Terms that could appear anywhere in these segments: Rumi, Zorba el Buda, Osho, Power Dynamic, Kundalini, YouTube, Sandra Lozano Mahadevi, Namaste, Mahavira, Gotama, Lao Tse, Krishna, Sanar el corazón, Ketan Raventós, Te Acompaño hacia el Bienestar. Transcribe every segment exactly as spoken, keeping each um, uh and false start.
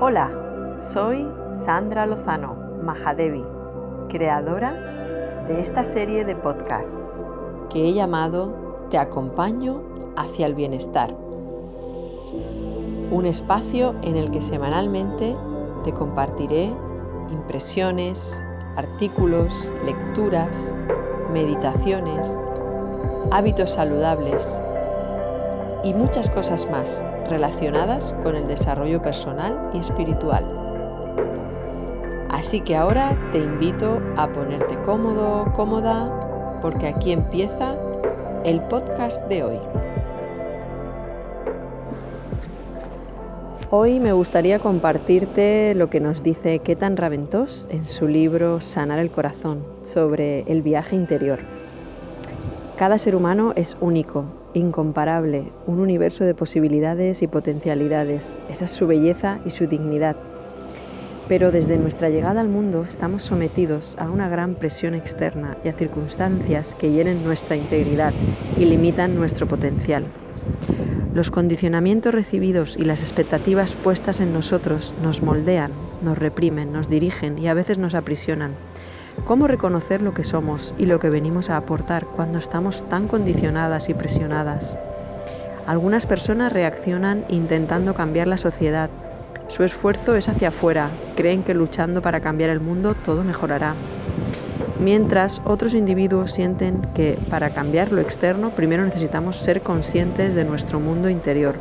Hola, soy Sandra Lozano Mahadevi, creadora de esta serie de podcast que he llamado Te Acompaño hacia el Bienestar. Un espacio en el que semanalmente te compartiré impresiones, artículos, lecturas, meditaciones, hábitos saludables y muchas cosas más relacionadas con el desarrollo personal y espiritual. Así que ahora te invito a ponerte cómodo, cómoda, porque aquí empieza el podcast de hoy. Hoy me gustaría compartirte lo que nos dice Ketan Raventós en su libro Sanar el corazón, sobre el viaje interior. Cada ser humano es único, incomparable, un universo de posibilidades y potencialidades. Esa es su belleza y su dignidad. Pero desde nuestra llegada al mundo estamos sometidos a una gran presión externa y a circunstancias que hieren nuestra integridad y limitan nuestro potencial. Los condicionamientos recibidos y las expectativas puestas en nosotros nos moldean, nos reprimen, nos dirigen y a veces nos aprisionan. ¿Cómo reconocer lo que somos y lo que venimos a aportar cuando estamos tan condicionadas y presionadas? Algunas personas reaccionan intentando cambiar la sociedad. Su esfuerzo es hacia afuera, creen que luchando para cambiar el mundo todo mejorará. Mientras, otros individuos sienten que para cambiar lo externo primero necesitamos ser conscientes de nuestro mundo interior.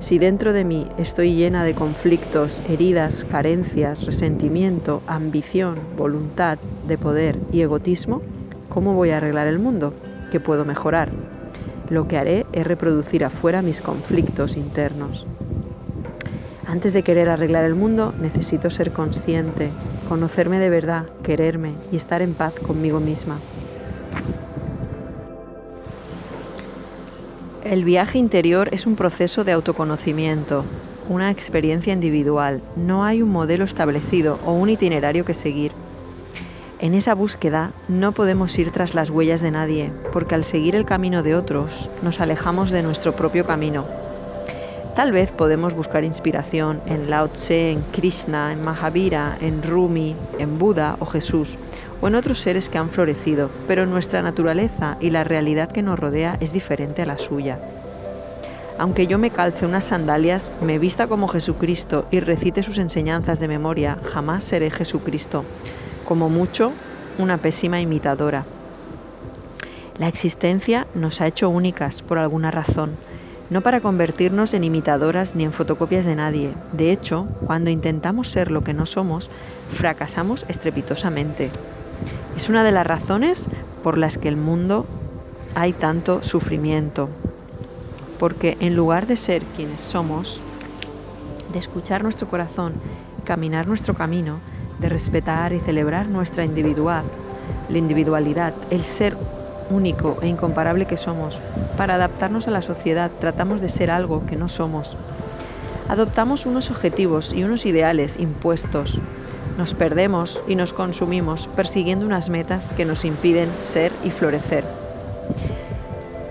Si dentro de mí estoy llena de conflictos, heridas, carencias, resentimiento, ambición, voluntad de poder y egotismo, ¿cómo voy a arreglar el mundo? ¿Qué puedo mejorar? Lo que haré es reproducir afuera mis conflictos internos. Antes de querer arreglar el mundo, necesito ser consciente, conocerme de verdad, quererme y estar en paz conmigo misma. El viaje interior es un proceso de autoconocimiento, una experiencia individual. No hay un modelo establecido o un itinerario que seguir. En esa búsqueda no podemos ir tras las huellas de nadie, porque al seguir el camino de otros, nos alejamos de nuestro propio camino. Tal vez podemos buscar inspiración en Lao Tse, en Krishna, en Mahavira, en Rumi, en Buda o Jesús, o en otros seres que han florecido, pero nuestra naturaleza y la realidad que nos rodea es diferente a la suya. Aunque yo me calce unas sandalias, me vista como Jesucristo y recite sus enseñanzas de memoria, jamás seré Jesucristo, como mucho, una pésima imitadora. La existencia nos ha hecho únicas por alguna razón. No para convertirnos en imitadoras ni en fotocopias de nadie. De hecho, cuando intentamos ser lo que no somos, fracasamos estrepitosamente. Es una de las razones por las que en el mundo hay tanto sufrimiento. Porque en lugar de ser quienes somos, de escuchar nuestro corazón, caminar nuestro camino, de respetar y celebrar nuestra individualidad, la individualidad, el ser único e incomparable que somos. Para adaptarnos a la sociedad tratamos de ser algo que no somos. Adoptamos unos objetivos y unos ideales impuestos. Nos perdemos y nos consumimos persiguiendo unas metas que nos impiden ser y florecer.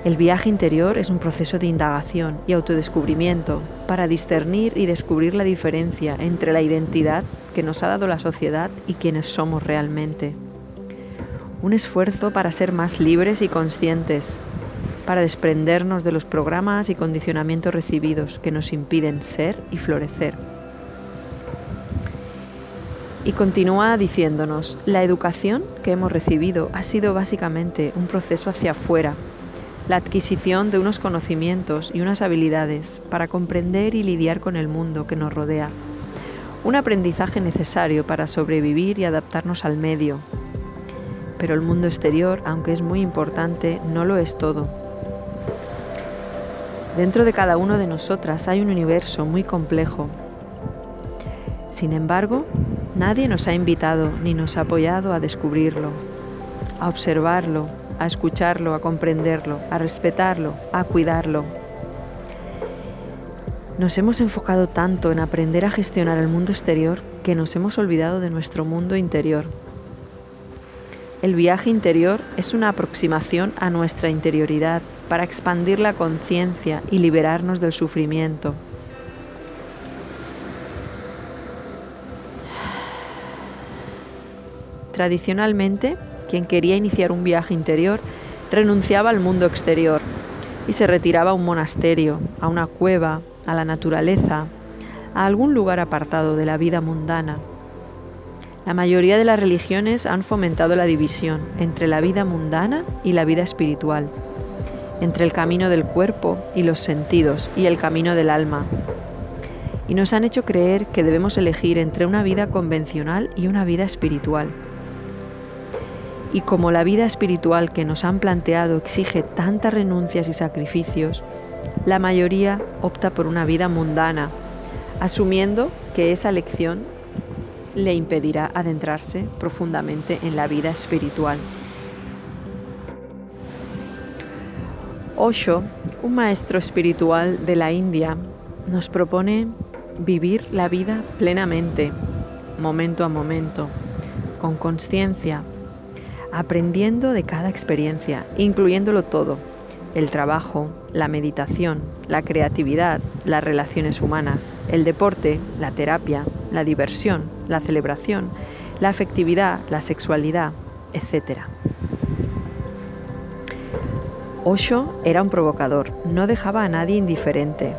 El viaje interior es un proceso de indagación y autodescubrimiento para discernir y descubrir la diferencia entre la identidad que nos ha dado la sociedad y quienes somos realmente. Un esfuerzo para ser más libres y conscientes, para desprendernos de los programas y condicionamientos recibidos que nos impiden ser y florecer. Y continúa diciéndonos, la educación que hemos recibido ha sido básicamente un proceso hacia afuera, la adquisición de unos conocimientos y unas habilidades para comprender y lidiar con el mundo que nos rodea, un aprendizaje necesario para sobrevivir y adaptarnos al medio. Pero el mundo exterior, aunque es muy importante, no lo es todo. Dentro de cada uno de nosotras hay un universo muy complejo. Sin embargo, nadie nos ha invitado ni nos ha apoyado a descubrirlo, a observarlo, a escucharlo, a comprenderlo, a respetarlo, a cuidarlo. Nos hemos enfocado tanto en aprender a gestionar el mundo exterior que nos hemos olvidado de nuestro mundo interior. El viaje interior es una aproximación a nuestra interioridad para expandir la conciencia y liberarnos del sufrimiento. Tradicionalmente, quien quería iniciar un viaje interior renunciaba al mundo exterior y se retiraba a un monasterio, a una cueva, a la naturaleza, a algún lugar apartado de la vida mundana. La mayoría de las religiones han fomentado la división entre la vida mundana y la vida espiritual, entre el camino del cuerpo y los sentidos y el camino del alma. Y nos han hecho creer que debemos elegir entre una vida convencional y una vida espiritual. Y como la vida espiritual que nos han planteado exige tantas renuncias y sacrificios, la mayoría opta por una vida mundana, asumiendo que esa elección le impedirá adentrarse profundamente en la vida espiritual. Osho, un maestro espiritual de la India, nos propone vivir la vida plenamente, momento a momento, con conciencia, aprendiendo de cada experiencia, incluyéndolo todo: el trabajo, la meditación, la creatividad, las relaciones humanas, el deporte, la terapia, la diversión, la celebración, la afectividad, la sexualidad, etcétera. Osho era un provocador, no dejaba a nadie indiferente.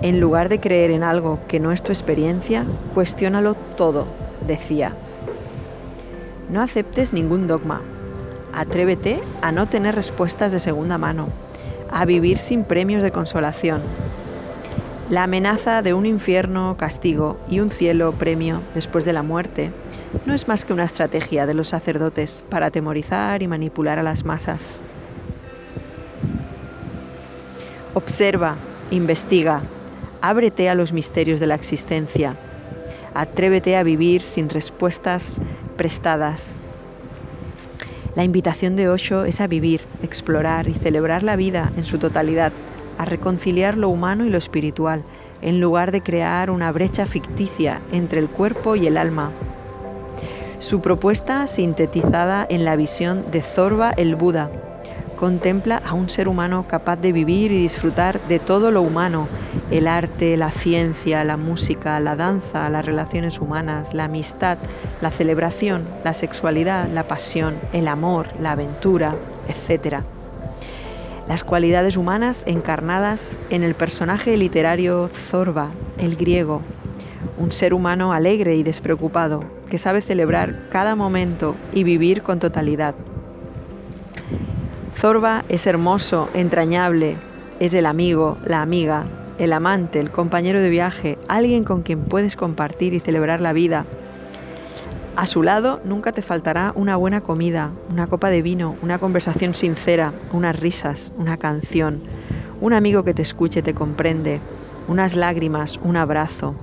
En lugar de creer en algo que no es tu experiencia, cuestiónalo todo, decía. No aceptes ningún dogma. Atrévete a no tener respuestas de segunda mano, a vivir sin premios de consolación. La amenaza de un infierno castigo y un cielo premio después de la muerte no es más que una estrategia de los sacerdotes para atemorizar y manipular a las masas. Observa, investiga, ábrete a los misterios de la existencia. Atrévete a vivir sin respuestas prestadas. La invitación de Osho es a vivir, explorar y celebrar la vida en su totalidad, a reconciliar lo humano y lo espiritual, en lugar de crear una brecha ficticia entre el cuerpo y el alma. Su propuesta, sintetizada en la visión de Zorba el Buda, contempla a un ser humano capaz de vivir y disfrutar de todo lo humano: el arte, la ciencia, la música, la danza, las relaciones humanas, la amistad, la celebración, la sexualidad, la pasión, el amor, la aventura, etcétera. Las cualidades humanas encarnadas en el personaje literario Zorba, el griego, un ser humano alegre y despreocupado, que sabe celebrar cada momento y vivir con totalidad. Zorba es hermoso, entrañable, es el amigo, la amiga, el amante, el compañero de viaje, alguien con quien puedes compartir y celebrar la vida. A su lado nunca te faltará una buena comida, una copa de vino, una conversación sincera, unas risas, una canción, un amigo que te escuche y te comprende, unas lágrimas, un abrazo.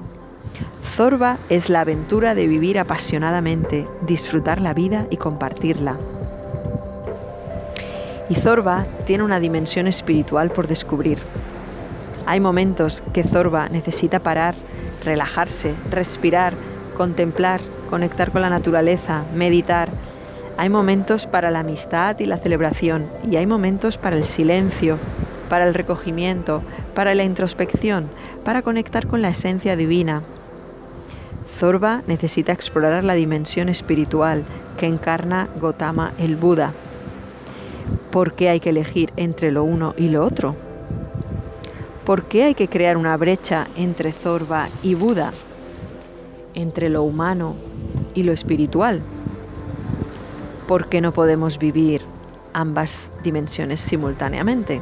Zorba es la aventura de vivir apasionadamente, disfrutar la vida y compartirla. Y Zorba tiene una dimensión espiritual por descubrir. Hay momentos que Zorba necesita parar, relajarse, respirar, contemplar, conectar con la naturaleza, meditar. Hay momentos para la amistad y la celebración, y hay momentos para el silencio, para el recogimiento, para la introspección, para conectar con la esencia divina. Zorba necesita explorar la dimensión espiritual que encarna Gotama el Buda. ¿Por qué hay que elegir entre lo uno y lo otro? ¿Por qué hay que crear una brecha entre Zorba y Buda? Entre lo humano y lo espiritual. ¿Por qué no podemos vivir ambas dimensiones simultáneamente?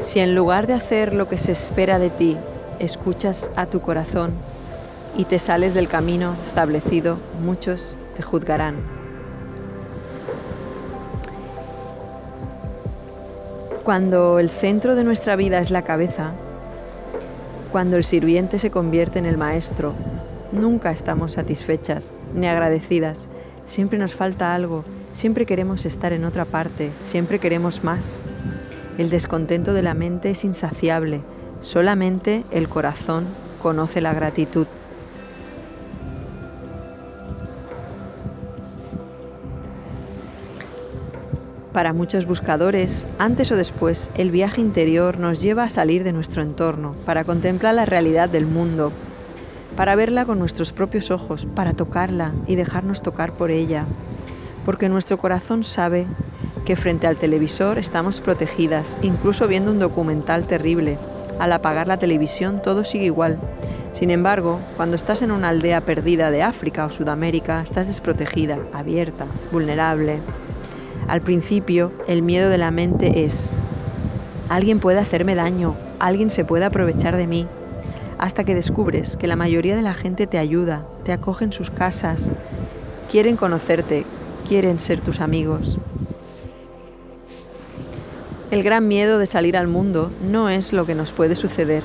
Si en lugar de hacer lo que se espera de ti, escuchas a tu corazón y te sales del camino establecido, muchos te juzgarán. Cuando el centro de nuestra vida es la cabeza, cuando el sirviente se convierte en el maestro, nunca estamos satisfechas ni agradecidas. Siempre nos falta algo, siempre queremos estar en otra parte, siempre queremos más. El descontento de la mente es insaciable. Solamente el corazón conoce la gratitud. Para muchos buscadores, antes o después, el viaje interior nos lleva a salir de nuestro entorno para contemplar la realidad del mundo. para verla con nuestros propios ojos, para tocarla y dejarnos tocar por ella, porque nuestro corazón sabe que frente al televisor estamos protegidas, incluso viendo un documental terrible. Al apagar la televisión todo sigue igual. Sin embargo, cuando estás en una aldea perdida de África o Sudamérica, estás desprotegida, abierta, vulnerable. Al principio, el miedo de la mente es: alguien puede hacerme daño, alguien se puede aprovechar de mí, hasta que descubres que la mayoría de la gente te ayuda, te acoge en sus casas, quieren conocerte, quieren ser tus amigos. El gran miedo de salir al mundo no es lo que nos puede suceder,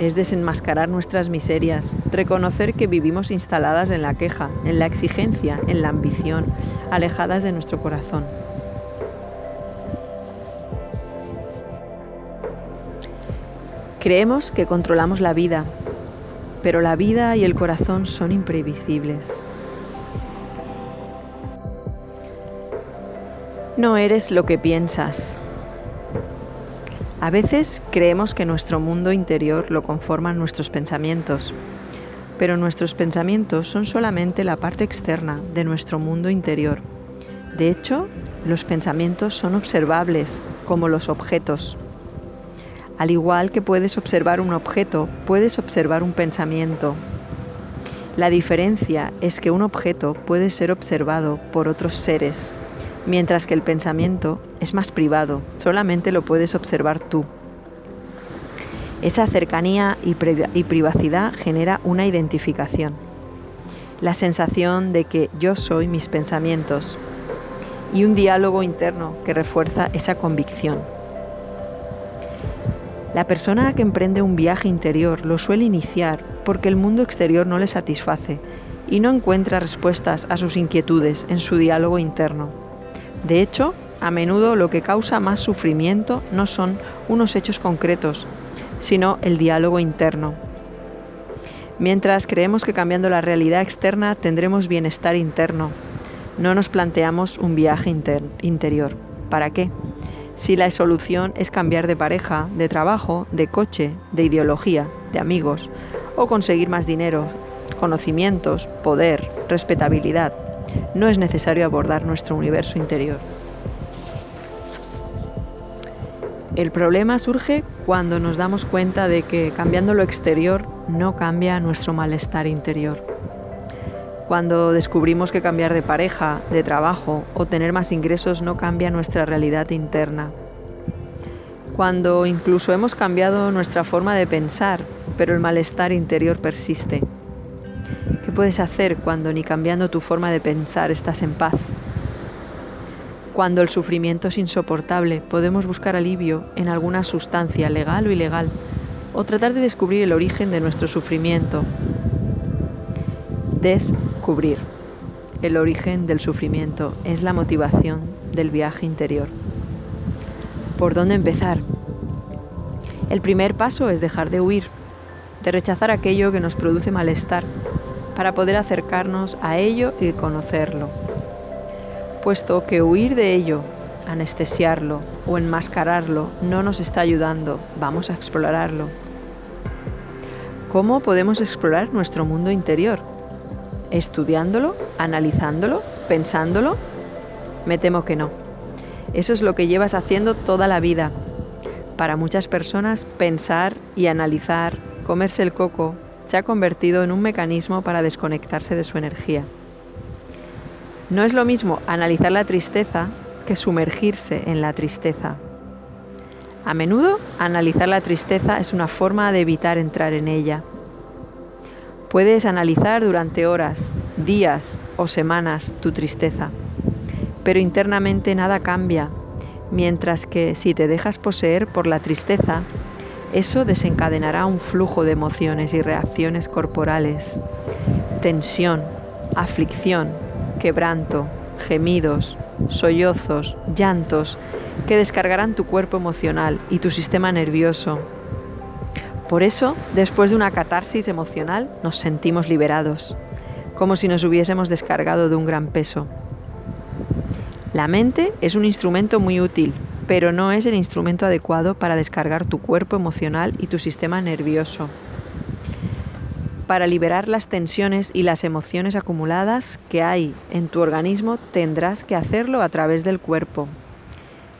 es desenmascarar nuestras miserias, reconocer que vivimos instaladas en la queja, en la exigencia, en la ambición, alejadas de nuestro corazón. Creemos que controlamos la vida, pero la vida y el corazón son imprevisibles. No eres lo que piensas. A veces creemos que nuestro mundo interior lo conforman nuestros pensamientos, pero nuestros pensamientos son solamente la parte externa de nuestro mundo interior. De hecho, los pensamientos son observables, como los objetos. Al igual que puedes observar un objeto, puedes observar un pensamiento. La diferencia es que un objeto puede ser observado por otros seres, mientras que el pensamiento es más privado, solamente lo puedes observar tú. Esa cercanía y, y privacidad genera una identificación, la sensación de que yo soy mis pensamientos y un diálogo interno que refuerza esa convicción. La persona que emprende un viaje interior lo suele iniciar porque el mundo exterior no le satisface y no encuentra respuestas a sus inquietudes en su diálogo interno. De hecho, a menudo lo que causa más sufrimiento no son unos hechos concretos, sino el diálogo interno. Mientras creemos que cambiando la realidad externa tendremos bienestar interno, no nos planteamos un viaje inter- interior. ¿Para qué? Si la solución es cambiar de pareja, de trabajo, de coche, de ideología, de amigos, o conseguir más dinero, conocimientos, poder, respetabilidad, no es necesario abordar nuestro universo interior. El problema surge cuando nos damos cuenta de que cambiando lo exterior no cambia nuestro malestar interior. Cuando descubrimos que cambiar de pareja, de trabajo o tener más ingresos no cambia nuestra realidad interna. Cuando incluso hemos cambiado nuestra forma de pensar, pero el malestar interior persiste. ¿Qué puedes hacer cuando ni cambiando tu forma de pensar estás en paz? Cuando el sufrimiento es insoportable, podemos buscar alivio en alguna sustancia, legal o ilegal, o tratar de descubrir el origen de nuestro sufrimiento. Descubrir el origen del sufrimiento es la motivación del viaje interior. ¿Por dónde empezar? El primer paso es dejar de huir, de rechazar aquello que nos produce malestar, para poder acercarnos a ello y conocerlo. Puesto que huir de ello, anestesiarlo o enmascararlo no nos está ayudando, vamos a explorarlo. ¿Cómo podemos explorar nuestro mundo interior? ¿Estudiándolo? ¿Analizándolo? ¿Pensándolo? Me temo que no. Eso es lo que llevas haciendo toda la vida. Para muchas personas, pensar y analizar, comerse el coco, se ha convertido en un mecanismo para desconectarse de su energía. No es lo mismo analizar la tristeza que sumergirse en la tristeza. A menudo, analizar la tristeza es una forma de evitar entrar en ella. Puedes analizar durante horas, días o semanas tu tristeza, pero internamente nada cambia, mientras que si te dejas poseer por la tristeza, eso desencadenará un flujo de emociones y reacciones corporales, tensión, aflicción, quebranto, gemidos, sollozos, llantos, que descargarán tu cuerpo emocional y tu sistema nervioso. Por eso, después de una catarsis emocional, nos sentimos liberados, como si nos hubiésemos descargado de un gran peso. La mente es un instrumento muy útil, pero no es el instrumento adecuado para descargar tu cuerpo emocional y tu sistema nervioso. para liberar las tensiones y las emociones acumuladas que hay en tu organismo, tendrás que hacerlo a través del cuerpo.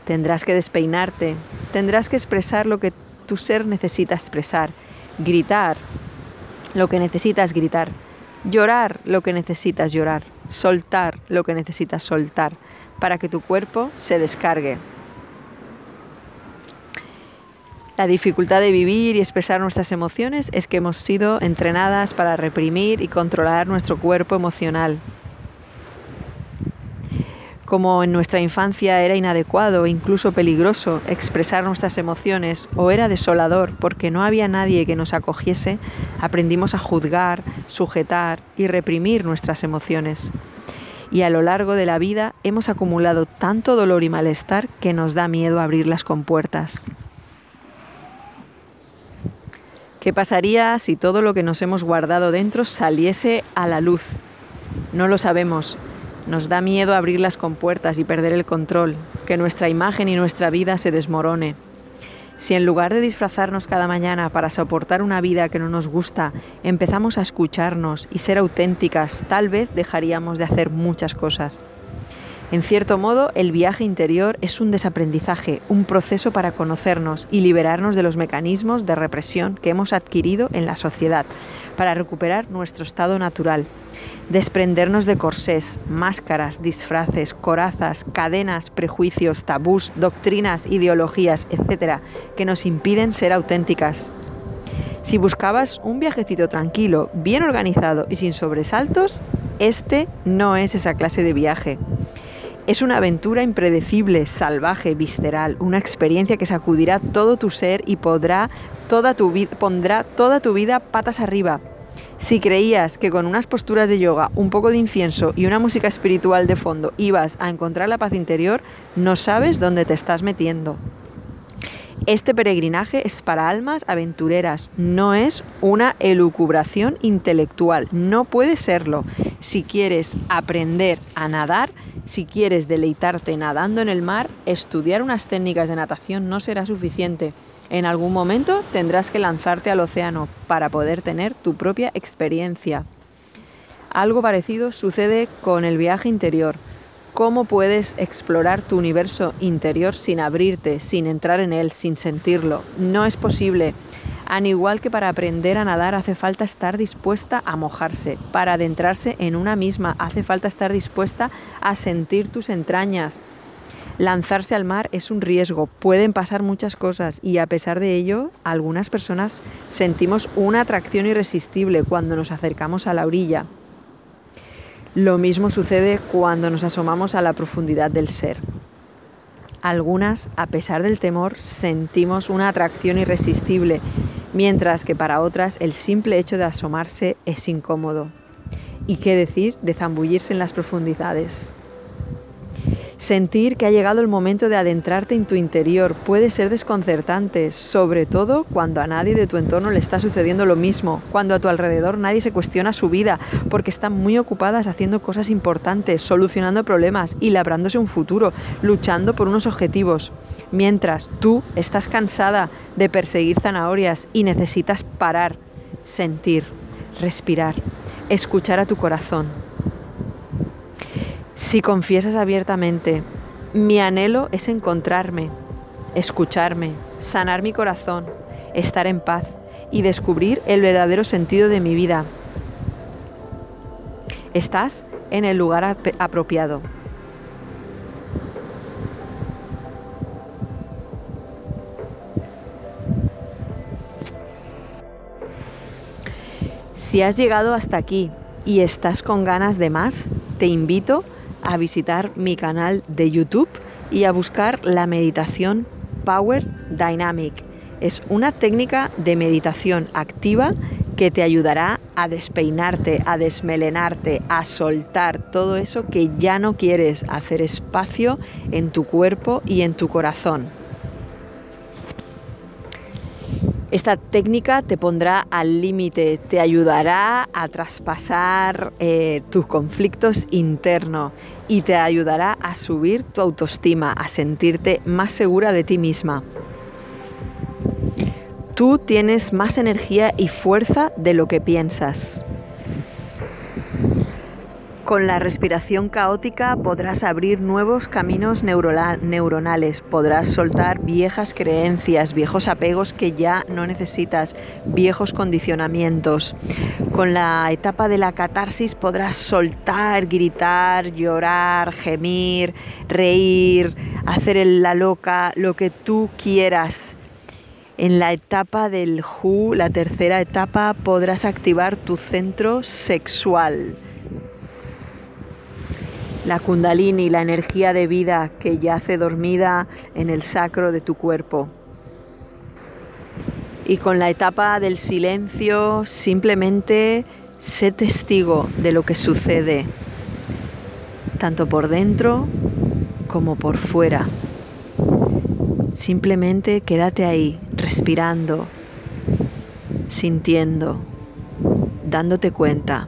Tendrás que despeinarte, tendrás que expresar lo que tu ser necesita expresar, gritar lo que necesitas gritar, llorar lo que necesitas llorar, soltar lo que necesitas soltar, para que tu cuerpo se descargue. La dificultad de vivir y expresar nuestras emociones es que hemos sido entrenadas para reprimir y controlar nuestro cuerpo emocional. Como en nuestra infancia era inadecuado e incluso peligroso expresar nuestras emociones o era desolador porque no había nadie que nos acogiese, aprendimos a juzgar, sujetar y reprimir nuestras emociones. Y a lo largo de la vida hemos acumulado tanto dolor y malestar que nos da miedo abrir las compuertas. ¿Qué pasaría si todo lo que nos hemos guardado dentro saliese a la luz? No lo sabemos. Nos da miedo abrir las compuertas y perder el control, que nuestra imagen y nuestra vida se desmorone. Si en lugar de disfrazarnos cada mañana para soportar una vida que no nos gusta, empezamos a escucharnos y ser auténticas, tal vez dejaríamos de hacer muchas cosas. En cierto modo, el viaje interior es un desaprendizaje, un proceso para conocernos y liberarnos de los mecanismos de represión que hemos adquirido en la sociedad, para recuperar nuestro estado natural. Desprendernos de corsés, máscaras, disfraces, corazas, cadenas, prejuicios, tabús, doctrinas, ideologías, etcétera, que nos impiden ser auténticas. Si buscabas un viajecito tranquilo, bien organizado y sin sobresaltos, este no es esa clase de viaje. Es una aventura impredecible, salvaje, visceral, una experiencia que sacudirá todo tu ser y podrá toda tu vi- pondrá toda tu vida patas arriba. Si creías que con unas posturas de yoga, un poco de incienso y una música espiritual de fondo ibas a encontrar la paz interior, no sabes dónde te estás metiendo. Este peregrinaje es para almas aventureras, no es una elucubración intelectual, no puede serlo. Si quieres aprender a nadar, si quieres deleitarte nadando en el mar, estudiar unas técnicas de natación no será suficiente. En algún momento tendrás que lanzarte al océano para poder tener tu propia experiencia. Algo parecido sucede con el viaje interior. ¿Cómo puedes explorar tu universo interior sin abrirte, sin entrar en él, sin sentirlo? No es posible. Al igual que para aprender a nadar hace falta estar dispuesta a mojarse. Para adentrarse en una misma hace falta estar dispuesta a sentir tus entrañas. Lanzarse al mar es un riesgo. Pueden pasar muchas cosas y a pesar de ello, algunas personas sentimos una atracción irresistible cuando nos acercamos a la orilla. Lo mismo sucede cuando nos asomamos a la profundidad del ser. Algunas, a pesar del temor, sentimos una atracción irresistible, mientras que para otras el simple hecho de asomarse es incómodo. ¿Y qué decir de zambullirse en las profundidades? Sentir que ha llegado el momento de adentrarte en tu interior puede ser desconcertante, sobre todo cuando a nadie de tu entorno le está sucediendo lo mismo, cuando a tu alrededor nadie se cuestiona su vida, porque están muy ocupadas haciendo cosas importantes, solucionando problemas y labrándose un futuro, luchando por unos objetivos. Mientras tú estás cansada de perseguir zanahorias y necesitas parar, sentir, respirar, escuchar a tu corazón. Si confiesas abiertamente, mi anhelo es encontrarme, escucharme, sanar mi corazón, estar en paz y descubrir el verdadero sentido de mi vida. Estás en el lugar ap- apropiado. Si has llegado hasta aquí y estás con ganas de más, te invito a visitar mi canal de YouTube y a buscar la meditación Power Dynamic. Es una técnica de meditación activa que te ayudará a despeinarte, a desmelenarte, a soltar todo eso que ya no quieres, hacer espacio en tu cuerpo y en tu corazón. Esta técnica te pondrá al límite, te ayudará a traspasar eh, tus conflictos internos y te ayudará a subir tu autoestima, a sentirte más segura de ti misma. Tú tienes más energía y fuerza de lo que piensas. Con la respiración caótica podrás abrir nuevos caminos neuronales, podrás soltar viejas creencias, viejos apegos que ya no necesitas, viejos condicionamientos. Con la etapa de la catarsis podrás soltar, gritar, llorar, gemir, reír, hacer la loca, lo que tú quieras. En la etapa del Hu, la tercera etapa, podrás activar tu centro sexual. La Kundalini, la energía de vida que yace dormida en el sacro de tu cuerpo. Y con la etapa del silencio, simplemente sé testigo de lo que sucede, tanto por dentro como por fuera. Simplemente quédate ahí, respirando, sintiendo, dándote cuenta.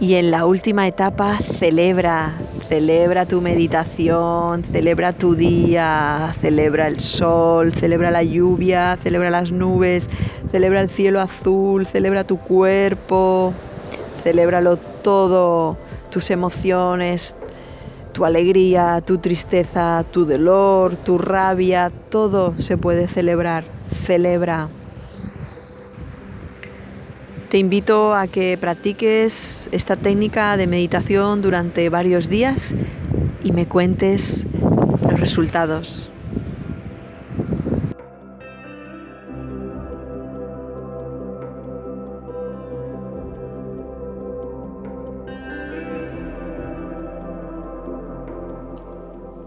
Y en la última etapa, celebra, celebra tu meditación, celebra tu día, celebra el sol, celebra la lluvia, celebra las nubes, celebra el cielo azul, celebra tu cuerpo, celébralo todo, tus emociones, tu alegría, tu tristeza, tu dolor, tu rabia, todo se puede celebrar, celebra. Te invito a que practiques esta técnica de meditación durante varios días y me cuentes los resultados.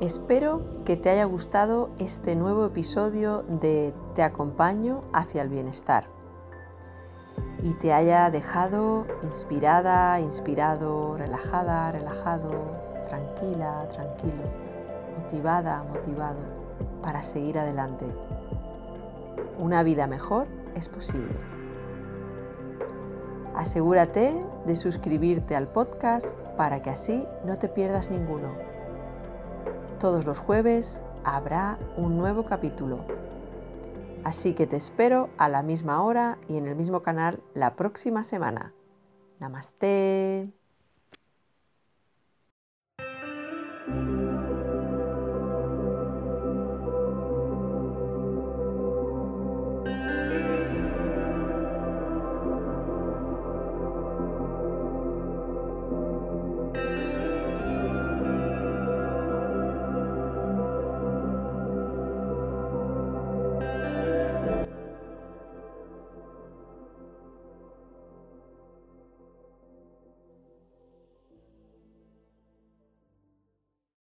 Espero que te haya gustado este nuevo episodio de Te Acompaño hacia el Bienestar y te haya dejado inspirada, inspirado, relajada, relajado, tranquila, tranquilo, motivada, motivado, para seguir adelante. Una vida mejor es posible. Asegúrate de suscribirte al podcast para que así no te pierdas ninguno. Todos los jueves habrá un nuevo capítulo. Así que te espero a la misma hora y en el mismo canal la próxima semana. Namaste.